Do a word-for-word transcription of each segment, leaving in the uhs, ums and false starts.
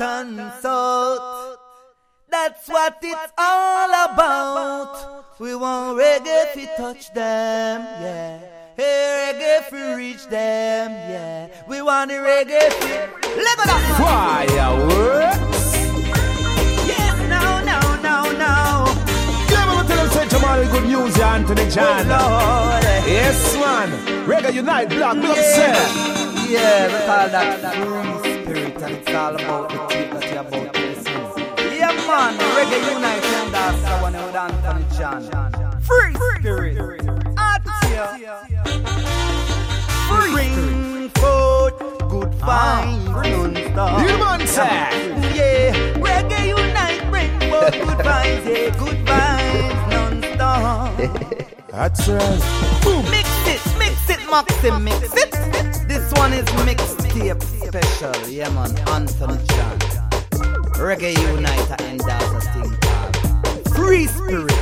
and south. That's what it's all about. We want reggae to touch them, yeah. Hey, reggae to reach them, yeah. We want the reggae to... Let it up! Fireworks! Yes, no, no, no, no. Yeah, but we tell them, say, Jamal, good news, yeah, Anthony John. Oh, yes, man. Reggae Unite, Black, Black, yeah. Yeah, we call that free spirit, and it's all about the truth that you're about to listen. Yeah, man, reggae unite, and that's the one with Anthony John. Free spirit, out here. Bring forth good vibes, non-stop. Human tech. Yeah, reggae unite, bring forth good vibes, yeah, good vibes, non-stop. That's right. Boom. Mix it, mix it, Maxim, mix it. This one is mixtape special, yeah man, Anthony John. Reggae Unite and that's a thing called Free Spirit.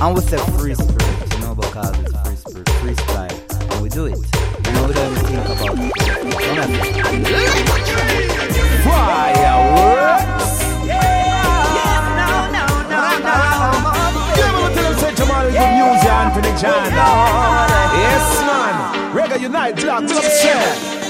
And we say Free Spirit, you know, because it's Free Spirit, freestyle. And we do it. You know, we don't even think about it. Fireworks! Yeah, no, no, no, no. Give me a little bit of good news, Anthony John. Yes, man. Reggae Unite, Black, Black, yeah.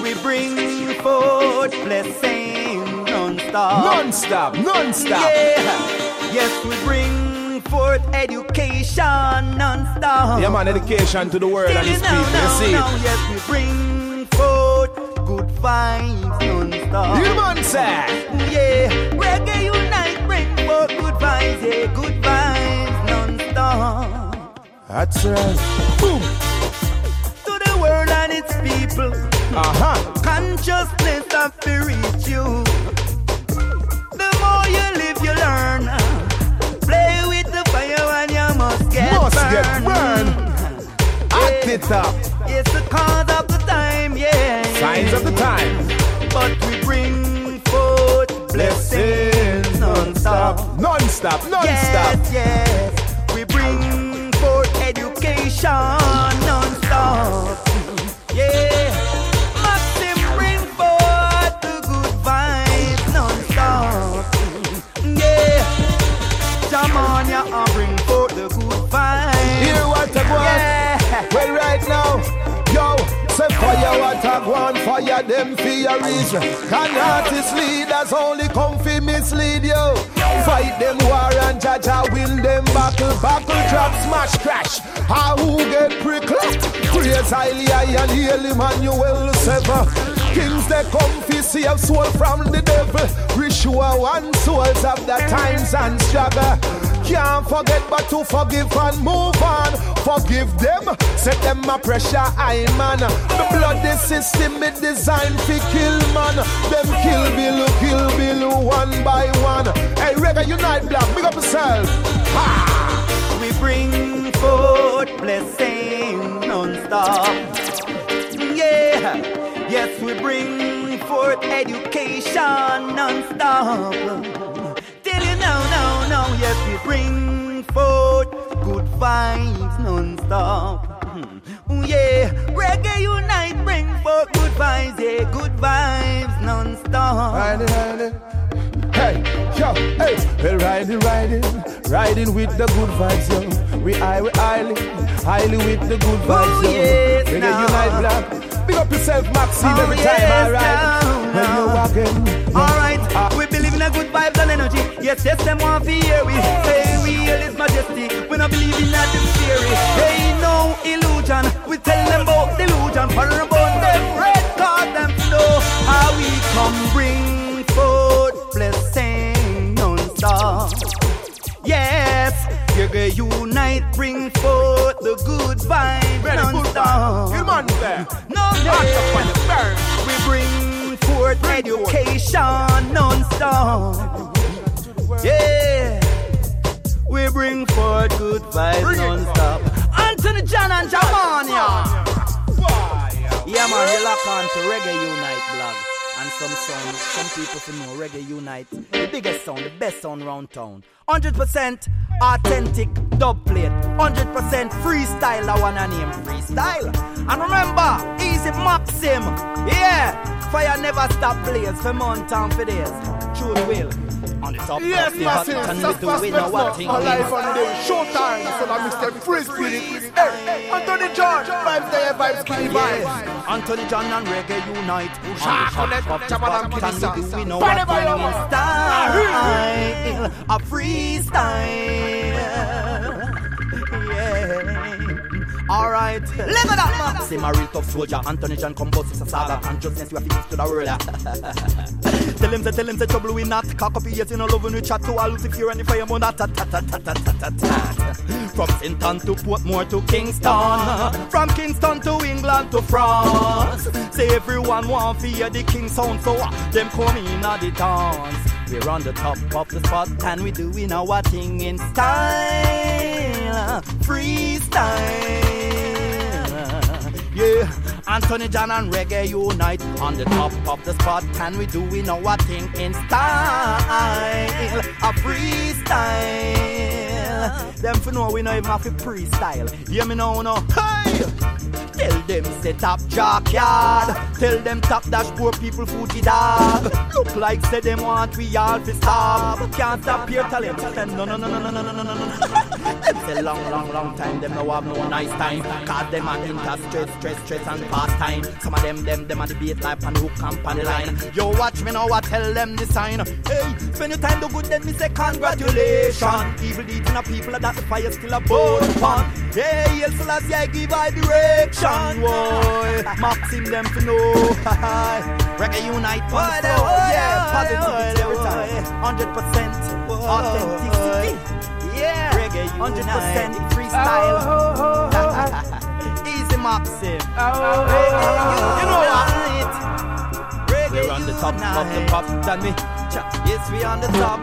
We bring forth blessings non-stop. Non-stop, non-stop. Yeah. Yes, we bring forth education non-stop. Yeah, man, education to the world and its people, you see. No, yes, we bring forth good vibes non-stop. Human side. Yeah, Reggae Unite, bring forth good vibes, yeah, good vibes non-stop. That's right. Boom. World and its people, uh-huh. Consciousness of to reach you. The more you live, you learn. Play with the fire and you must get must burned. Get burned. Yeah. Act it up. It's the cause of the time, yeah. Signs of the time. But we bring forth blessings, blessings non-stop. Non-stop, non-stop. Yes, yes. We bring forth education non-stop. Yeah, Maxim bring forth the good vibes non-stop. Yeah, Jamania bring forth the good vibes. Hear what I want, yeah. Well right now, yo, say fire what I want, fire them theories. Can artist leaders only come fi mislead you? Fight them war and Jaja win them battle. Battle drop, smash, crash. Ah, who get pricked? Praise highly, I and hail Emmanuel Sever. Kings they come fi save soul from the devil. Ritual and souls of the times and struggle. Can't forget but to forgive and move on. Forgive them, set them a pressure, I man. The bloody system is designed fi kill man. Them kill Bill, kill Bill one by one. Hey, Reggae Unite Black, big up yourself. Ha! We bring forth blessings non-stop. Yeah, yes, we bring forth education non-stop. Tell you no, no, no, yes, we bring forth good vibes non-stop. Yeah, Reggae Unite bring forth good vibes, yeah, good vibes non-stop. Righty, righty. Hey, yo, hey, we're riding, riding, riding with the good vibes, yo. We high, we highly, highly with the good vibes, yo. Yes, Reggae now. Unite Black. Big up yourself, Maxim, oh, every yes, time, alright. When you walking, alright. Uh, we believe in a good vibes and energy. Yes, yes, them want to hear we say real is majesty. We not believe in that theory. Hey, no illusion. We tell them about delusion. For about them red card them flow. How we come bring forth blessing non-stop. Yes, Reggae Unite bring forth the good vibes non-stop. No, yeah. We bring forth bring education forth. Non-stop. Yeah, we bring forth good vibes bring non-stop. Anthony John and Jamania. Yeah man, you lock on to Reggae Unite Blog. And some sound, some people for know reggae unite. The biggest sound, the best sound round town. one hundred percent authentic dub plate. one hundred percent freestyle, I wanna name freestyle. And remember, easy maxim. Yeah, fire never stop blaze for months and for days. True will. On the top, yes, massive. Can we do it now? What thing? Alive on the showtime. So I mix them free spirit. Hey, Anthony John. Vibes there, vibes key vibes. Anthony John and reggae unite. Shark on it. Can we do it now? What thing? A freestyle. Yeah. Alright, live it up, man! Say my rate of soldier, Anthony John composes a saga. And justness we have to give to the world. Tell him, say, tell him, say, trouble we not. Cock up ears in a love when we chat to all Lucifer and the fire moon. Ta ta ta ta ta ta ta ta. From Sinton to Portmore to Kingston. From Kingston to England to France. Say everyone want to hear the king sound. So them come in at the dance. We're on the top of the spot and we doing our thing in style. Freestyle. Yeah, Anthony John and reggae unite. On the top of the spot and we doing our thing in style. A freestyle. Them for know we not even have a freestyle. Hear me now, no? Hey! Tell them set top jackyard. Tell them top dash poor people footy dog. Look like say them want we all to stop. Can't stop here, tell them. No, no, no, no, no, no, no, no, no. It's a long, long, long time, them no have no nice time. Cause them are into stress, stress, stress and pastime. Some of them, them, them are the beat life and hook and pan the line. Yo, watch me now, I tell them the sign. Hey, spend your time do good, then me say congratulations. Evil eating a people, that the fire still a burn upon. Hey, El Selassie, I give I direction, boy. Maxim them to know. Reggae unite, boy, oh, yeah, positivity every time. one hundred percent authenticity. Yeah, reggae one hundred percent freestyle. Oh, oh, oh, oh. Easy maxim. Oh, oh, oh, you know what? Reggae we're on the top unite. Of the pop, tell me. Yes, we're on the top.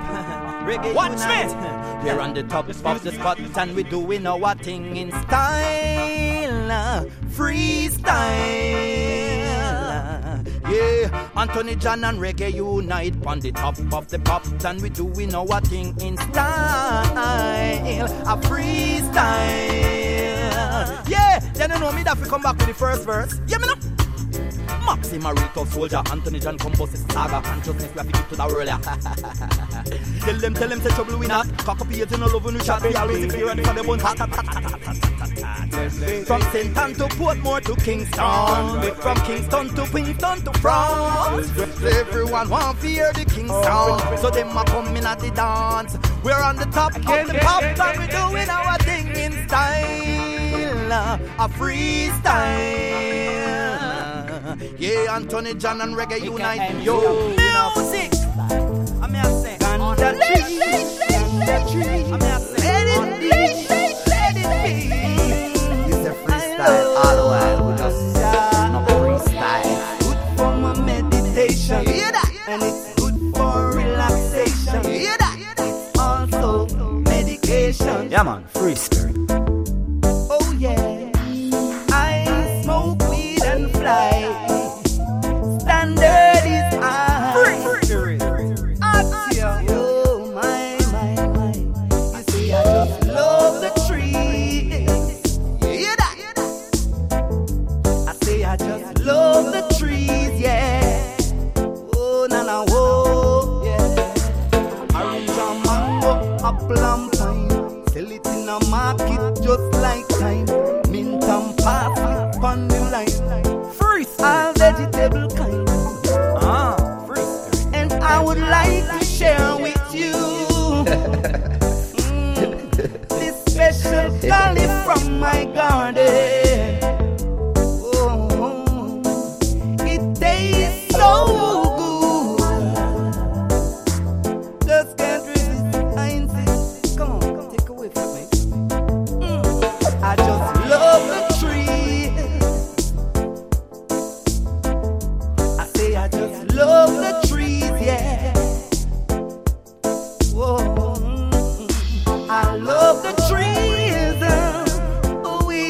Reggae watch unite. Me. We're on the top of the spot, and we doing our thing in style, freestyle. Yeah, Anthony John and reggae unite on the top of the pop, and we doing our thing in style, a freestyle. Yeah, then you know me that we come back with the first verse. Yeah, me know. Maxim a real tough soldier, Anthony John composes saga. And justness we have to give to the world. Tell them, tell them, say trouble we not. Cock up ears in a love when we chat. We always appear and for the bone. From Saint-Anne to Portmore to Kingston. From Kingston to Kingston to France. Everyone want to hear the king sound. So them a come in at the dance. We're on the top of the pop and we doing our thing in style. A freestyle. Yeah, Anthony John and reggae unite. Yo, music. I'm here to say, on the tree, on the tree. I'm here to say, on the tree. It's a freestyle all the while. We just no freestyle. Good for my meditation. Hear that? And it's good for relaxation. Hear that? It's also medication. Yeah, man, free spirit. Oh yeah, I smoke weed and fly. I love the trees, oh we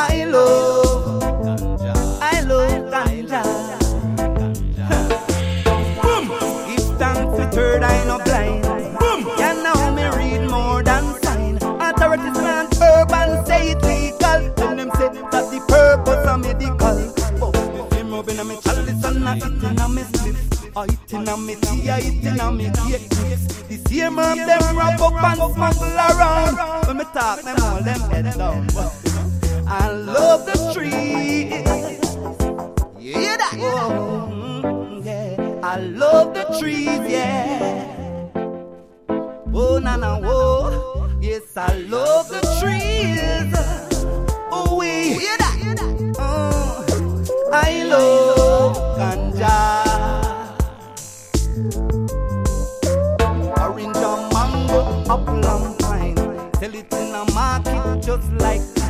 I love, I love ganja. Boom! Give thanks to third eye, no blind. Boom! Yeah, now me read more than sign. Authorities plant herb and say it legal. Tell them say that's the purpose of medical. But me rubbing on me chalice and I eating on me slips. I eating on me tea, I eating on me cake. The same man them wrap up and smuggle around. When me talk, them all them head down. I love the trees. You hear that? Oh, mm, yeah. I love the trees, yeah. Oh, na na, oh. Yes, I love the trees. Oh, we hear that? Mm. I love ganja. Apple and pine, sell it in a market just like time.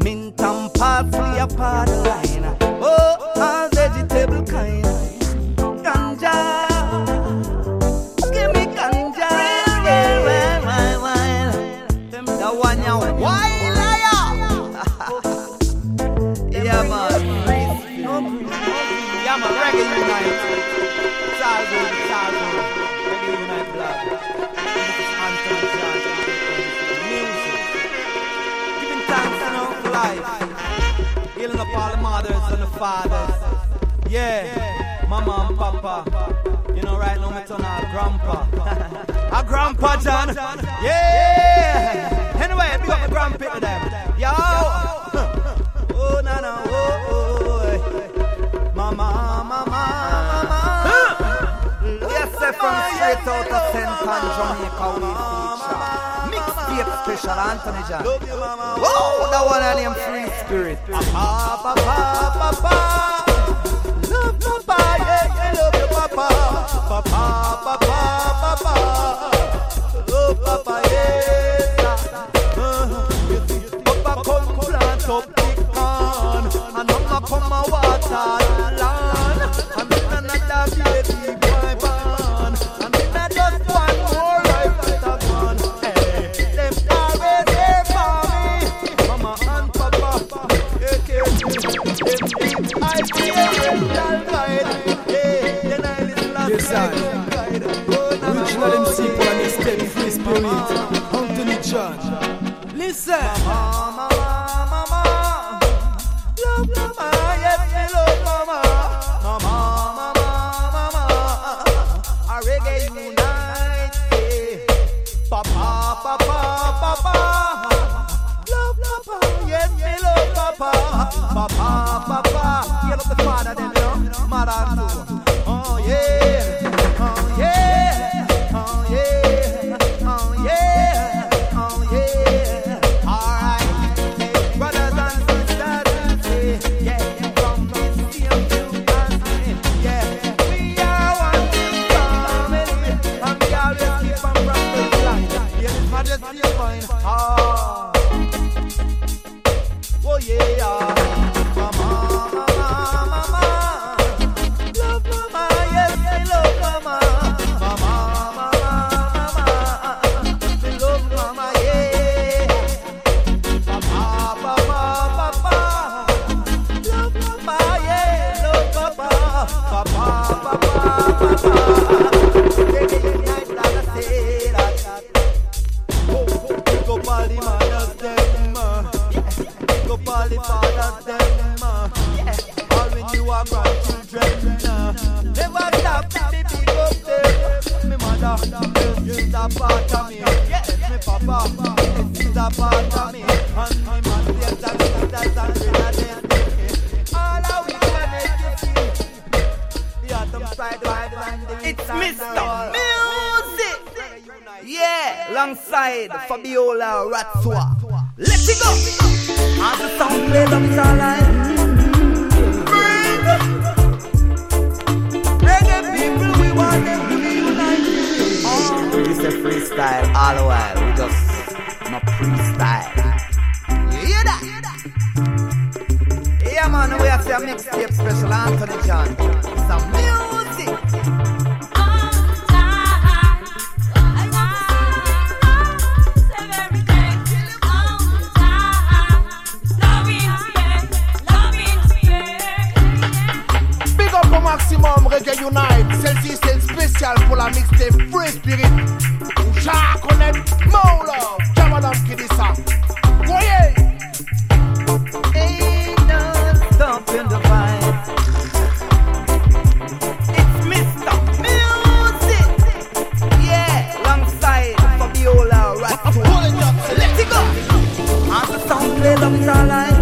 Mint and parsley a part line. Oh, all vegetable kind. Ganja, give me ganja. Yeah, well, well, well. Them the one ya want. Why liar? Yeah, man. No breeze. Yeah, man. Reggae unite. Salvo, salvo. Reggae unite, blood. Giving thanks in our life, healing up all the mothers and the fathers. Yeah, mama and papa. You know, right now me turn our grandpa. Our grandpa John. Yeah. Anyway, big up my grandpa to them. Yo. Oh na na oh. Mama, mama, mama. Yes, sir, from straight out of Saint John, Jamaica. Special Anthony John. Oh, that one I named Free Spirit. Papa, papa, papa. Love papa, yeah, yeah, love your papa. Papa, papa, papa. Love papa, yeah. Uh-huh. Papa come plant up the corn, and mama come a water the land, and then another baby my barn, and then I just want more life at a barn. I feel then I listen to the original M C and his steady free spirit, Anthony John. Listen, mama, mama, mama, love, mama, yes, love, mama, mama, mama, mama, I reggae unite, papa, papa, papa, love, papa, yes, love, papa, papa, papa. The father, them, you know, mother, oh yeah, oh yeah, oh yeah, oh yeah, oh yeah. Alright, brothers and sisters, yeah, from the sea to the yeah, we are one family, and we always keep on the light. Yes, majesty is mine. Oh, oh yeah. Fabiola Ratsua. Let it go! As the sound plays up your line. Reggae people, we want them to be united. Oh. This is a freestyle all the while. We just not freestyle. You hear that? Yeah, man, we have to mix tape special Anthony John. Some music. Sorry. they unite. Celle-ci c'est une spéciale pour la mixtape Free Spirit. Où chaque honnête, mon love, y'a madame qui dit ça. Voyez. Ain't no stopping the fight. It's Mister Music. Yeah, alongside Fabiola, right to it. Let's it go. And the sound play long as I like.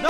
No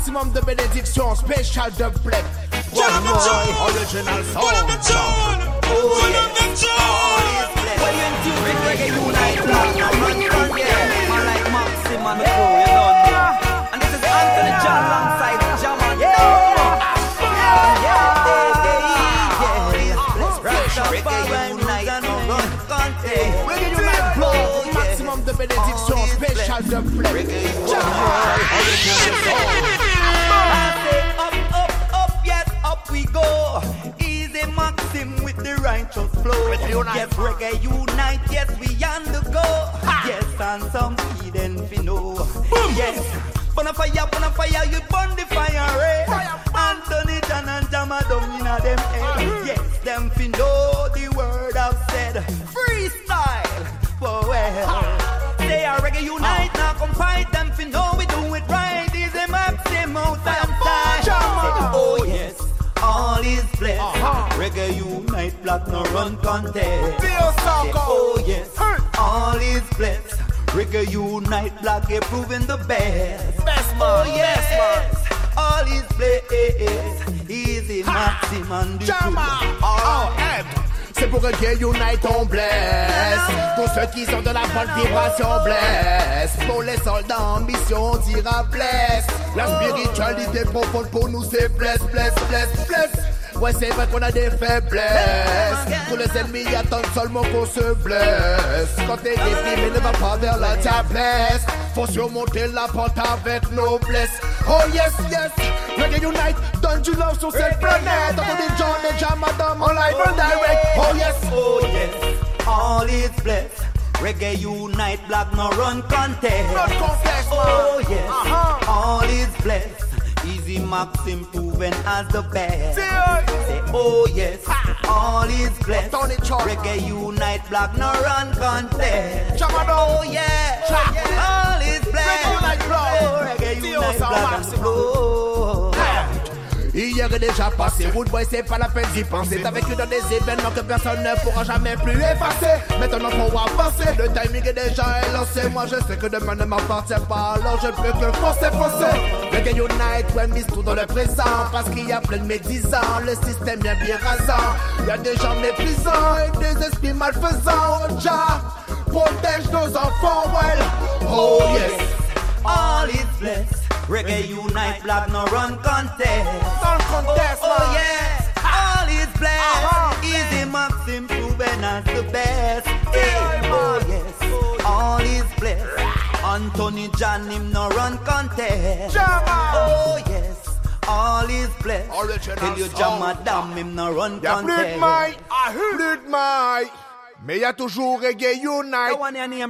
maximum de bénédiction, spécial de bled. Bon original soul. Oh yeah. When you do it reggae, you like black. I like maximum the crew, you know me. And this is Anthony John alongside Jamal. Benediction, special the play. Up, up, up, yes, up we go. Easy maxim with the righteous flow. Yes, reggae unite, yes, we on the go. Yes, and some speed and fino. Yes, burn a fire, burn a fire, you burn the fire, eh? Anthony John and Jama down inna them head. Yes, them fino, the word I've said. Freestyle, for well. They are reggae unite, now come fight them for know we do it right. Is a maximum outside. Oh yes, all is blessed. Uh-huh. Reggae unite, black no run contest. Oh yes, all is blessed. Reggae unite, black you're proving the best. Best man, oh yes, best. All is blessed. Easy maximum du coup. C'est pour que Dieu unite on blesse. Tous ceux qui sont de la bonne vibration blesse. Pour les soldats en mission on dira blesse. La spiritualité profonde pour nous c'est blesse, blesse, blesse, blesse. Ouais c'est vrai qu'on a des faiblesses. Tous les ennemis attendent seulement qu'on se blesse. Quand t'es déprimé ne va pas vers la diablesse. Faut surmonter la porte avec noblesse. Oh yes, yes, reggae unite, don't you love sur cette planète. On dit John et Jam, madame, on live on direct. Oh yes, oh yes, all is blessed. Reggae unite, black no run contest. Run contest. Oh yes, uh-huh. All is blessed. Easy max improving as the best. Say oh yes, ha. All is blessed. Reggae unite, black no run contest. Jam, oh yeah, ha. Ha. All is blessed. Hier est déjà passé, Woodboy c'est pas la peine d'y penser. T'as vécu dans des événements que personne ne pourra jamais plus effacer. Maintenant faut avancer, le timing est déjà lancé. Moi je sais que demain ne m'appartient pas, alors je peux que foncer, foncer. Reggae unite, ouais mise tout dans le présent. Parce qu'il y a plein de médisants, le système bien bien rasant. Y'a des gens méprisants et des esprits malfaisants. Oh ja, protège nos enfants, well. Oh yes, all is blessed. Reggae unite, black no run contest. Run contest, oh, oh yes, all is blessed. Uh-huh. Easy max improving as the best. Hey, oh yes, all is blessed. Anthony John him no run contest. Oh yes, all is blessed. Till you jam a dam him no run contest. Plus de maille, plus de maille. Mais y'a toujours Reggae Unite.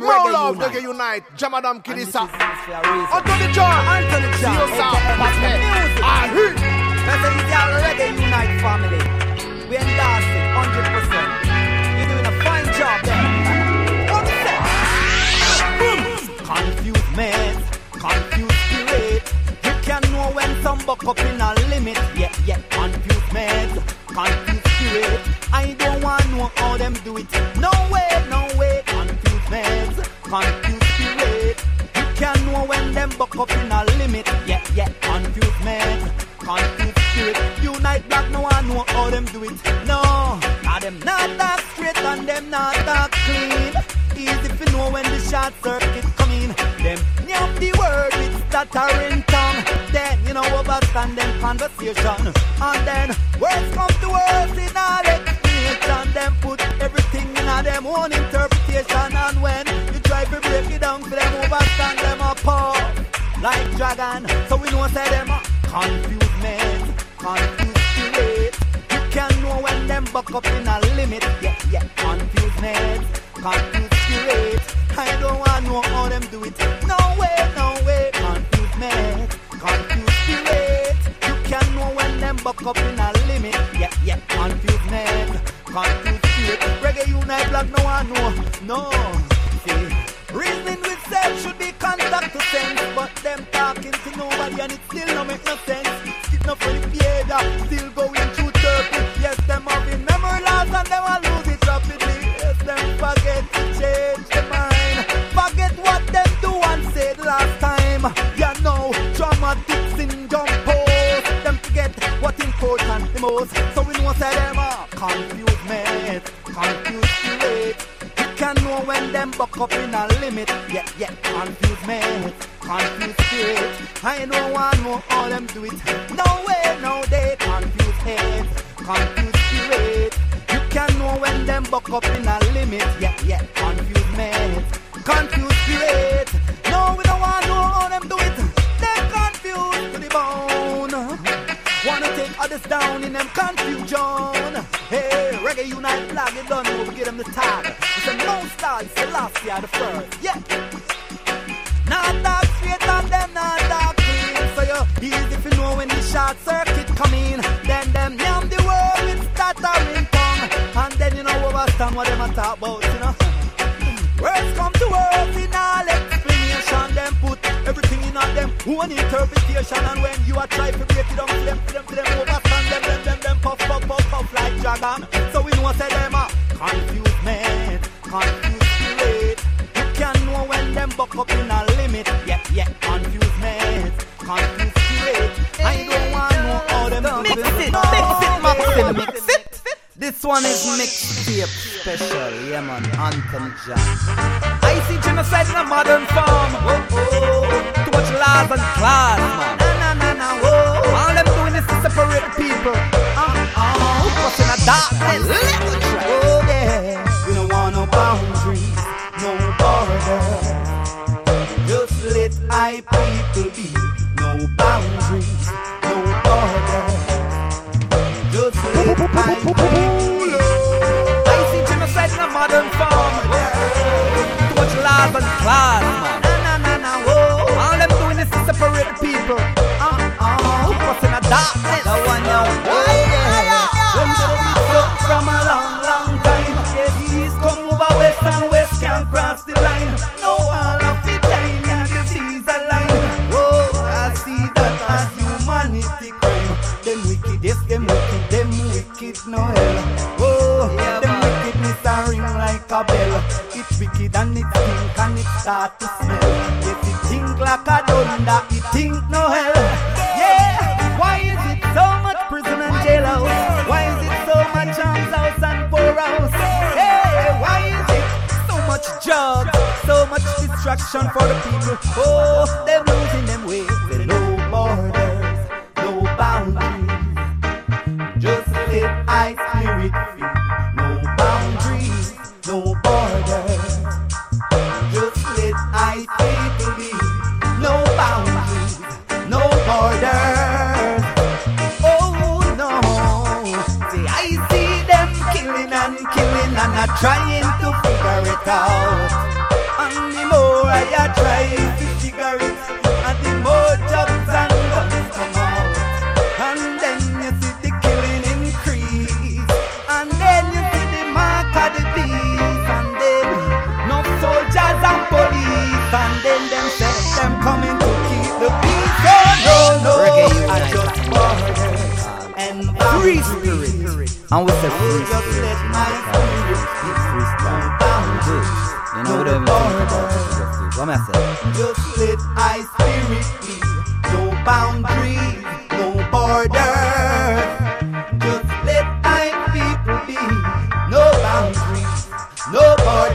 No love Reggae Unite. Jamadam Kilissa. Anthony John. Anthony John. Reggae Unite family. We endorse it one hundred percent. You're doing a fine job there. What's that? Confused men, confused spirit. You can know when some buck up in a limit. Yeah, yeah. Confused men, confused spirit. I don't want to know how them do it. No way, no way. Confused men, confused spirit. You can know when them buck up in a limit. Yeah, yeah. Confused men, confused spirit. Unite black, no one know how them do it. No, cause them not that straight and them not that clean. Easy to know when the short circuit come in. Them nyam the word with stuttering tongue. Then you know overstand them conversation. And then words come to words in all it. And them put everything in a them own interpretation. And when you try to break it down for them overstand them apart like dragon. So we know say them confused men, confused spirit. You can know when them buck up in a limit. Yeah, yeah. Confused men, confused spirit. I don't want to know how them do it. No way, no way. Confused men, confused spirit. You can know when them buck up in a limit. Yeah, yeah. Confused men, confused spirit. Reggae unite black no one know. No. See, reasoning with self should be contact to sense, but them talking to nobody and it still don't make no sense. It's not for the theater, still going through turkey. Yes, them have been memory loss and them will lose it rapidly. Yes, them forget to change their mind. Forget what them do and said last time. Yeah, no, dramatic syndrome. say them are confused, mate, confused spirit. You can know when them buck up in a limit. Yeah, yeah, confused, mate, confused spirit. I don't want more, all them do it. No way, no day, confused head, confused spirit. You can know when them buck up in a limit. Yeah, yeah, confused, mate, confused spirit. No, we don't want more, all them do it. They're confused to the bone. Wanna take others down in them confusion. Hey, Reggae Unite flag, you done know, we give them the tag. It's a non-star, it's the last year, the first, yeah. Not dark straight on them, not dark clean. So you easy if you know when the short circuit come in. Then them yam the world with stuttering tongue. And then you know overstand what them a talk about, you know. Words come to words in all explanation. Them put everything in on them own interpretation. And when you are trying to break it down to them, to them, to them, overstand them, them, them, them, puff, puff, puff, puff, like Jagan. So we know say them are confused men, confused spirit. You can know when them buck up in a limit. Yeah, yeah, confused men, confused spirit. I don't want to know all them mix it, mix it, Maxim, mix it. This one is mixtape special, yeah man, Anthem Jam. I see genocide in a modern form. Oh, oh. Too much laws and class, man. Na na na oh. All them doing is to separate people. Uh oh. What's in a darkness? Oh yeah. We don't want no boundaries, no borders. Just let I people be. No boundaries, no borders. Just let I people be. And class, man. Na, na, na, na, oh. All them doing is to separate people. Uh, uh, what's in the darkness? The one now. Oh, yeah. Them don't look from a long, long time. Yeah, east come over west and west can't cross the line. No, all of the time, yeah, you see the line. Oh, I see that as humanity crime. Them wicked, yes, them wicked, them wicked, no hell. Oh, yeah, them wickedness are ring like a bell. It's wicked and it's pink and it start to smell. Yes, it think like a thunder, it think no hell. Yeah, why is it so much prison and jailhouse? Why is it so much arms house and poor house? Hey, why is it so much drugs, so much distraction for the people? Oh, they're losing them way. With no borders, no boundaries. Just let I spirit free. No boundaries, no borders. Just let I people be. No boundaries, no borders. Oh no. See, I see them killing and killing and I'm trying to figure it out. And the more I try to figure it, and the more jobs and guns come out. And then you see the killing increase. And then you see the mark of the beast. And then no soldiers and police. And then them say them coming to keep the peace. Oh no, no, I just borders and free spirit. And with the free spirit, free spirit, boundaries. You know what I mean? What message? Just let I spirit be. No boundaries, no borders. Just let I people be. No boundaries, no borders.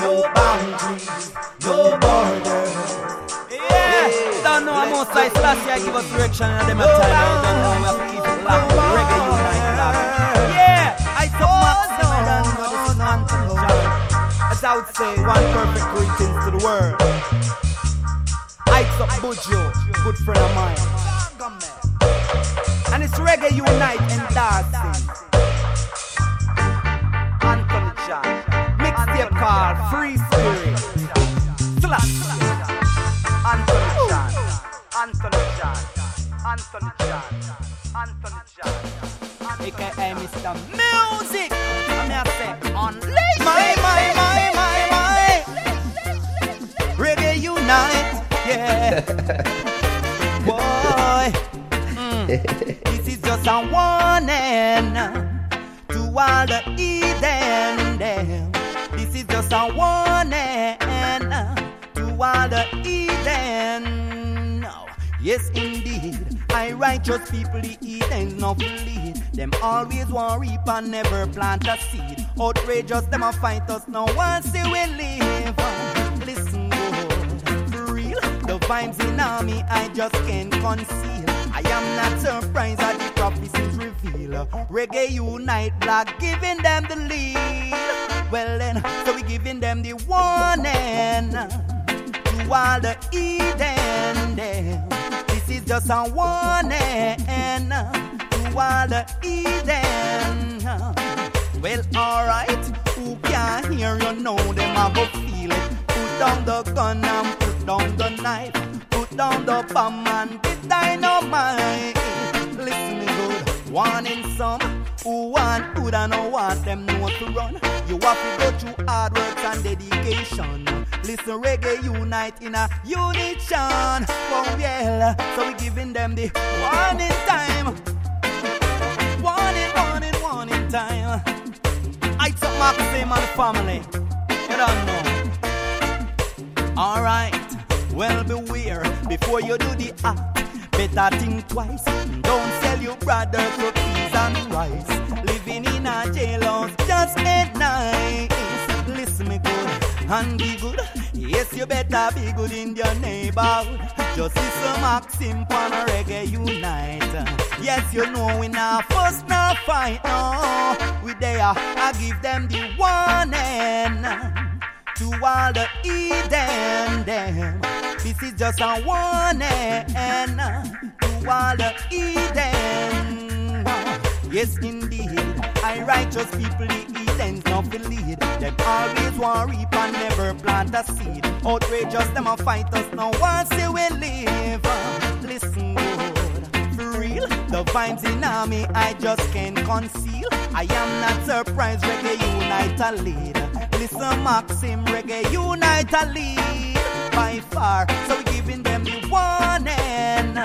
No Most High Selassie, I give us direction and them a time. I don't know, we have to keep it locked. Reggae unite now. Yeah, I saw Maximin and this non-conjure. As I would say, one perfect greeting to the world. Ike's up Bujo, good friend of mine. And it's Reggae Unite and dancing. Unconjure, mixtape called Free Spirit. Selassie. Anthony John, Anthony John, Anthony John, Anthony John, A K A Mister Music. I'm here to say, on my, my, my, my, my, Reggae Unite, yeah. Boy, mm. This is just a warning to all the heathen. Them. This is just a warning to all the heathen. Yes, indeed, I righteous people eat and not bleed. Them always want reap and never plant a seed. Outrageous, them a fight us now once they will live. Listen good, for real, the vibes in army I just can't conceal. I am not surprised at the prophecies reveal. Reggae Unite Black giving them the lead. Well then, so we giving them the warning to all the Eden them. This is just a warning to all the heathen. Well, alright, who can hear you know them I go feel it. Put down the gun and put down the knife. Put down the bomb and the dynamite. Listen good, warning some who want who don't know what them know to run. You have to go through hard work and dedication. Listen, Reggae Unite in a unison. Oh yeah, so we giving them the warning time. Warning, warning, warning time. I took my same on the family. You don't know. Alright, well beware before you do the act. Better think twice. Don't sell your brother to peas and rice. Living in a jailhouse just ain't nice. Listen me good. And be good, yes you better be good in your neighborhood. Just listen Maxim pan Reggae Unite. Yes you know we not fuss, not fight, no. We there, I give them the warning to all the heathen them. This is just a warning to all the heathen. Yes indeed, I righteous people and not the lead. Them always want reap and never plant a seed. Outrageous, them a fight us now once they will live. Listen good, for real, the vibes in army I just can't conceal. I am not surprised, Reggae Unite a lead. Listen Maxim, Reggae Unite a lead. By far, so we giving them the warning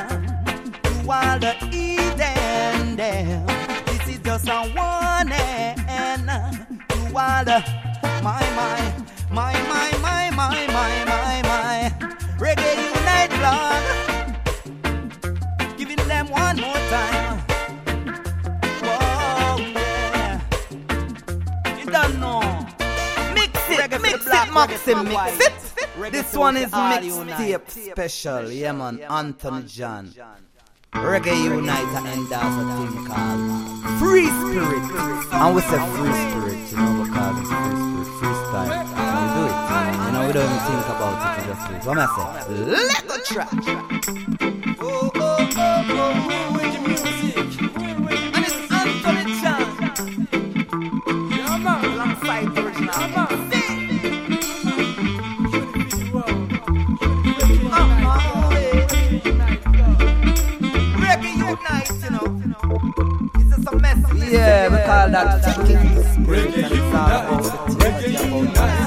to all the heathen them. This is just a warning to all the my my my my my my my my my Reggae Unite Blood, giving them one more time. Oh yeah, you don't know. Mix it, mix it, Maxim, mix it. This one is mixtape special, yeah man. Anthony John, Reggae Unite and that's a thing called Free Spirit. And we say Free Spirit, you know, because it's Free Spirit, freestyle. And we do it, you know, we don't even think about it, we just do it. So I say, let go track. Oh, oh, oh, oh, with the music. And it's Anthony John. Yeah, man, alongside original, man. Yeah, we call that Reggae Unite.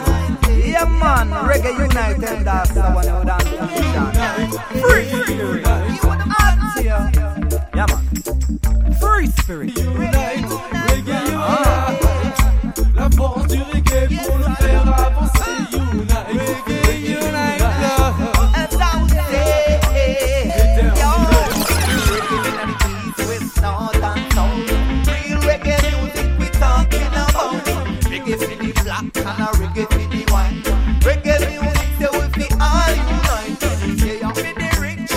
Yeah man, Reggae Unite and that's the one who dance the Reggae Free Spirit. Yeah man, Free Spirit. Reggae Unite, la force du reggae pour nous faire avancer. Unite, Reggae Unite. Reggae music, they will be all united. They are the rich,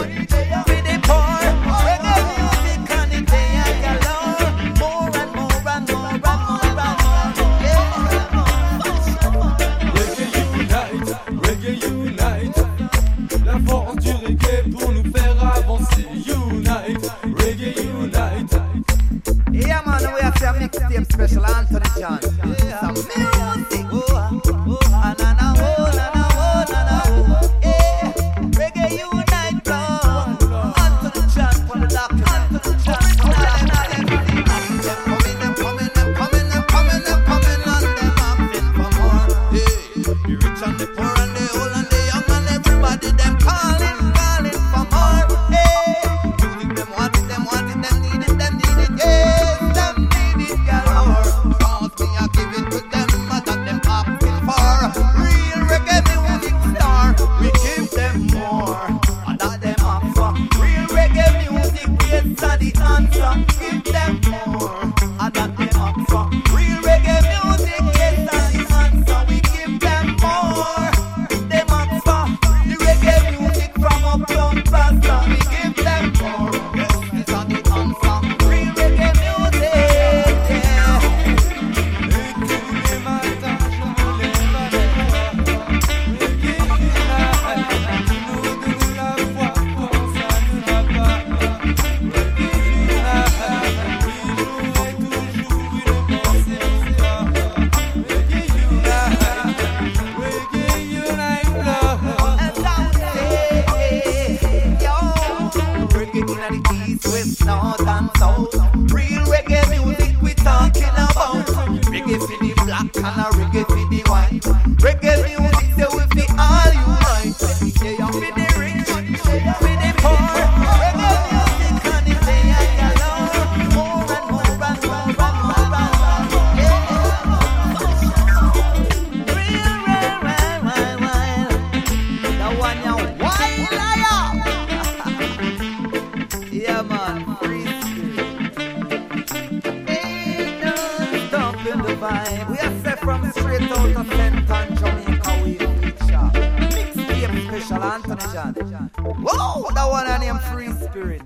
straight out of Central Jamaica, we on the shop. Mixtape special Anthony John. Whoa, that one I named Free Spirit.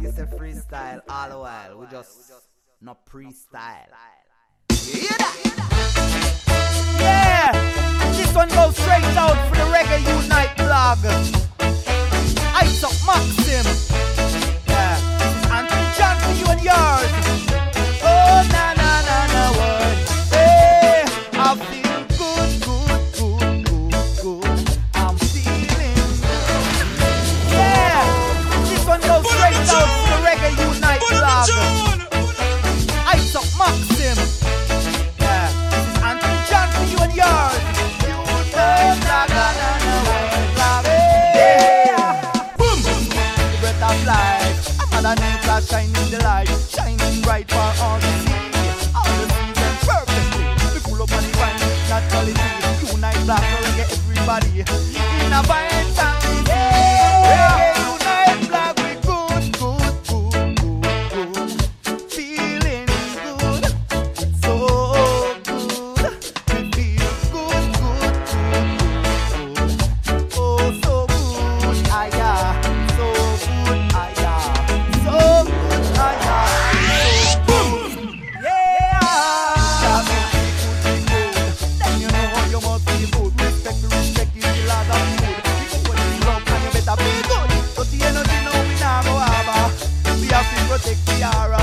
It's a freestyle all the while. We just not freestyle. You hear that? Yeah, this one goes straight out for the Reggae Unite blog. Ice up Maxim. Yeah, Anthony John for you and yours. Oh na na na na word. Hey, I feel good, good, good, good, good. I'm feeling good. Yeah, this one goes straight out to the Reggae Unite blog. Ice up Maxim. Yeah, this is Anthony John for you and yours. You know na na na na word. Hey, boom. The breath of life, Mother Nature shining the light, shining bright for all to see. All the season perfectly. We pull up on the vine, that quality. Unite black reggae, everybody in a violent time. Yeah, unite black, we good, good, good, good, good. Feeling good, so good. We feel good, good, good, good. Oh, so good, I am. So good, I am. Protect the aura,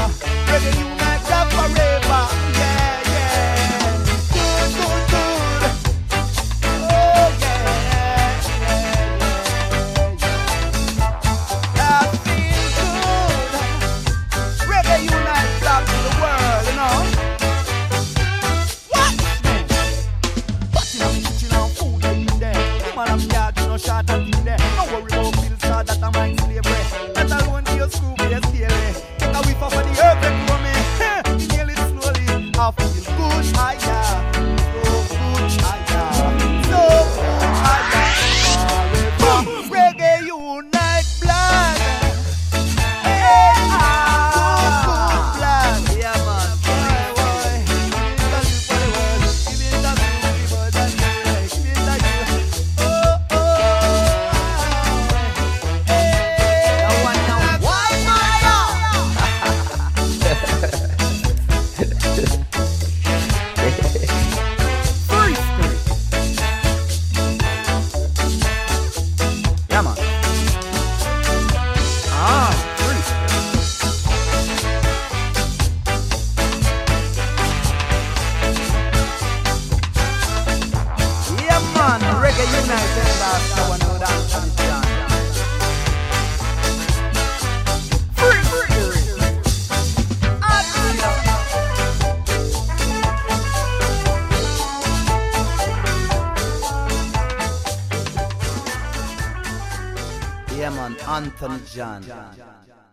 ready unite that forever. Yeah, yeah. Good, good, good. Oh yeah, yeah, yeah. I feel good. Ready unite that to the world, you know. What? Packing up kitchen and food in there. Man, I'm yard, you know, shot and in there. No worry about bills, so that I'm in slavery. That alone to your school. Anthony John. John, John, John.